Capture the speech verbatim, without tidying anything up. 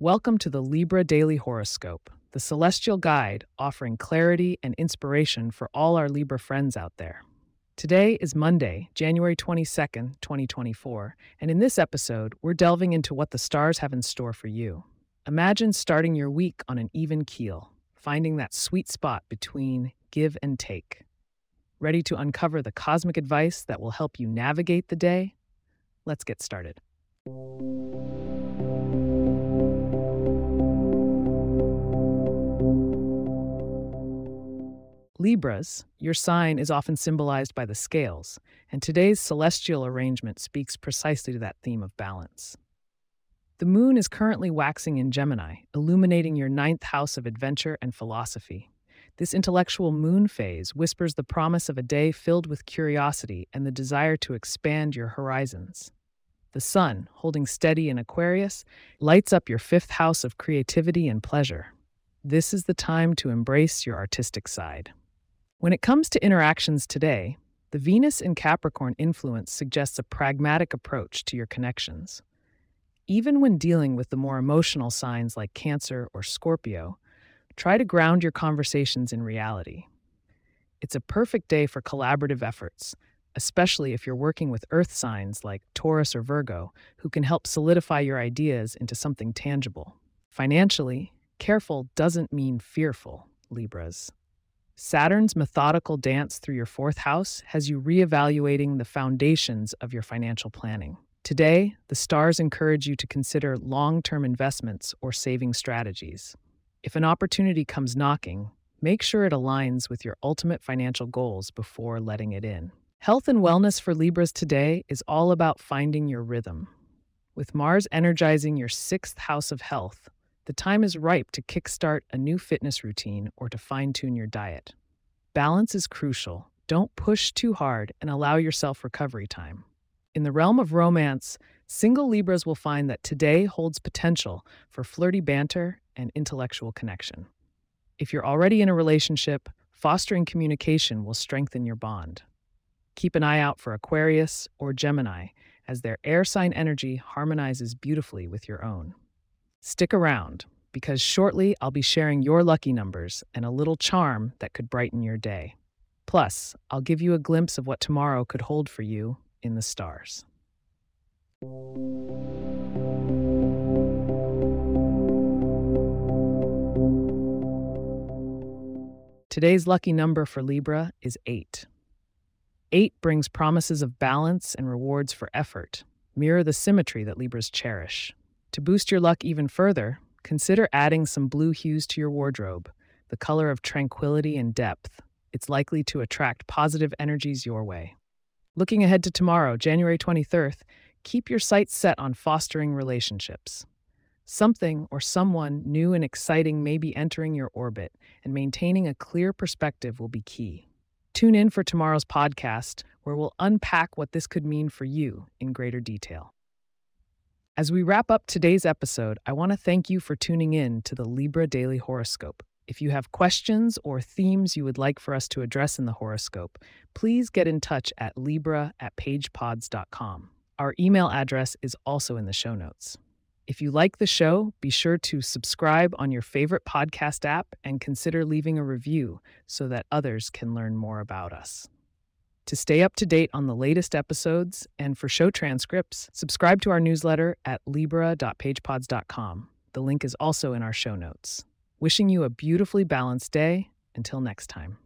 Welcome to the Libra Daily Horoscope, the celestial guide offering clarity and inspiration for all our Libra friends out there. Today is Monday, January twenty-second, twenty twenty-four, and in this episode, we're delving into what the stars have in store for you. Imagine starting your week on an even keel, finding that sweet spot between give and take. Ready to uncover the cosmic advice that will help you navigate the day? Let's get started. Libras, your sign is often symbolized by the scales, and today's celestial arrangement speaks precisely to that theme of balance. The moon is currently waxing in Gemini, illuminating your ninth house of adventure and philosophy. This intellectual moon phase whispers the promise of a day filled with curiosity and the desire to expand your horizons. The sun, holding steady in Aquarius, lights up your fifth house of creativity and pleasure. This is the time to embrace your artistic side. When it comes to interactions today, the Venus in Capricorn influence suggests a pragmatic approach to your connections. Even when dealing with the more emotional signs like Cancer or Scorpio, try to ground your conversations in reality. It's a perfect day for collaborative efforts, especially if you're working with earth signs like Taurus or Virgo, who can help solidify your ideas into something tangible. Financially, careful doesn't mean fearful, Libras. Saturn's methodical dance through your fourth house has you reevaluating the foundations of your financial planning. Today, the stars encourage you to consider long-term investments or saving strategies. If an opportunity comes knocking, make sure it aligns with your ultimate financial goals before letting it in. Health and wellness for Libras today is all about finding your rhythm. With Mars energizing your sixth house of health, the time is ripe to kickstart a new fitness routine or to fine-tune your diet. Balance is crucial. Don't push too hard and allow yourself recovery time. In the realm of romance, single Libras will find that today holds potential for flirty banter and intellectual connection. If you're already in a relationship, fostering communication will strengthen your bond. Keep an eye out for Aquarius or Gemini, as their air sign energy harmonizes beautifully with your own. Stick around, because shortly I'll be sharing your lucky numbers and a little charm that could brighten your day. Plus, I'll give you a glimpse of what tomorrow could hold for you in the stars. Today's lucky number for Libra is eight. Eight brings promises of balance and rewards for effort. Mirror the symmetry that Libras cherish. To boost your luck even further, consider adding some blue hues to your wardrobe, the color of tranquility and depth. It's likely to attract positive energies your way. Looking ahead to tomorrow, January twenty-third, keep your sights set on fostering relationships. Something or someone new and exciting may be entering your orbit, and maintaining a clear perspective will be key. Tune in for tomorrow's podcast, where we'll unpack what this could mean for you in greater detail. As we wrap up today's episode, I want to thank you for tuning in to the Libra Daily Horoscope. If you have questions or themes you would like for us to address in the horoscope, please get in touch at libra at pagepods dot com. Our email address is also in the show notes. If you like the show, be sure to subscribe on your favorite podcast app and consider leaving a review so that others can learn more about us. To stay up to date on the latest episodes and for show transcripts, subscribe to our newsletter at libra dot pagepods dot com. The link is also in our show notes. Wishing you a beautifully balanced day. Until next time.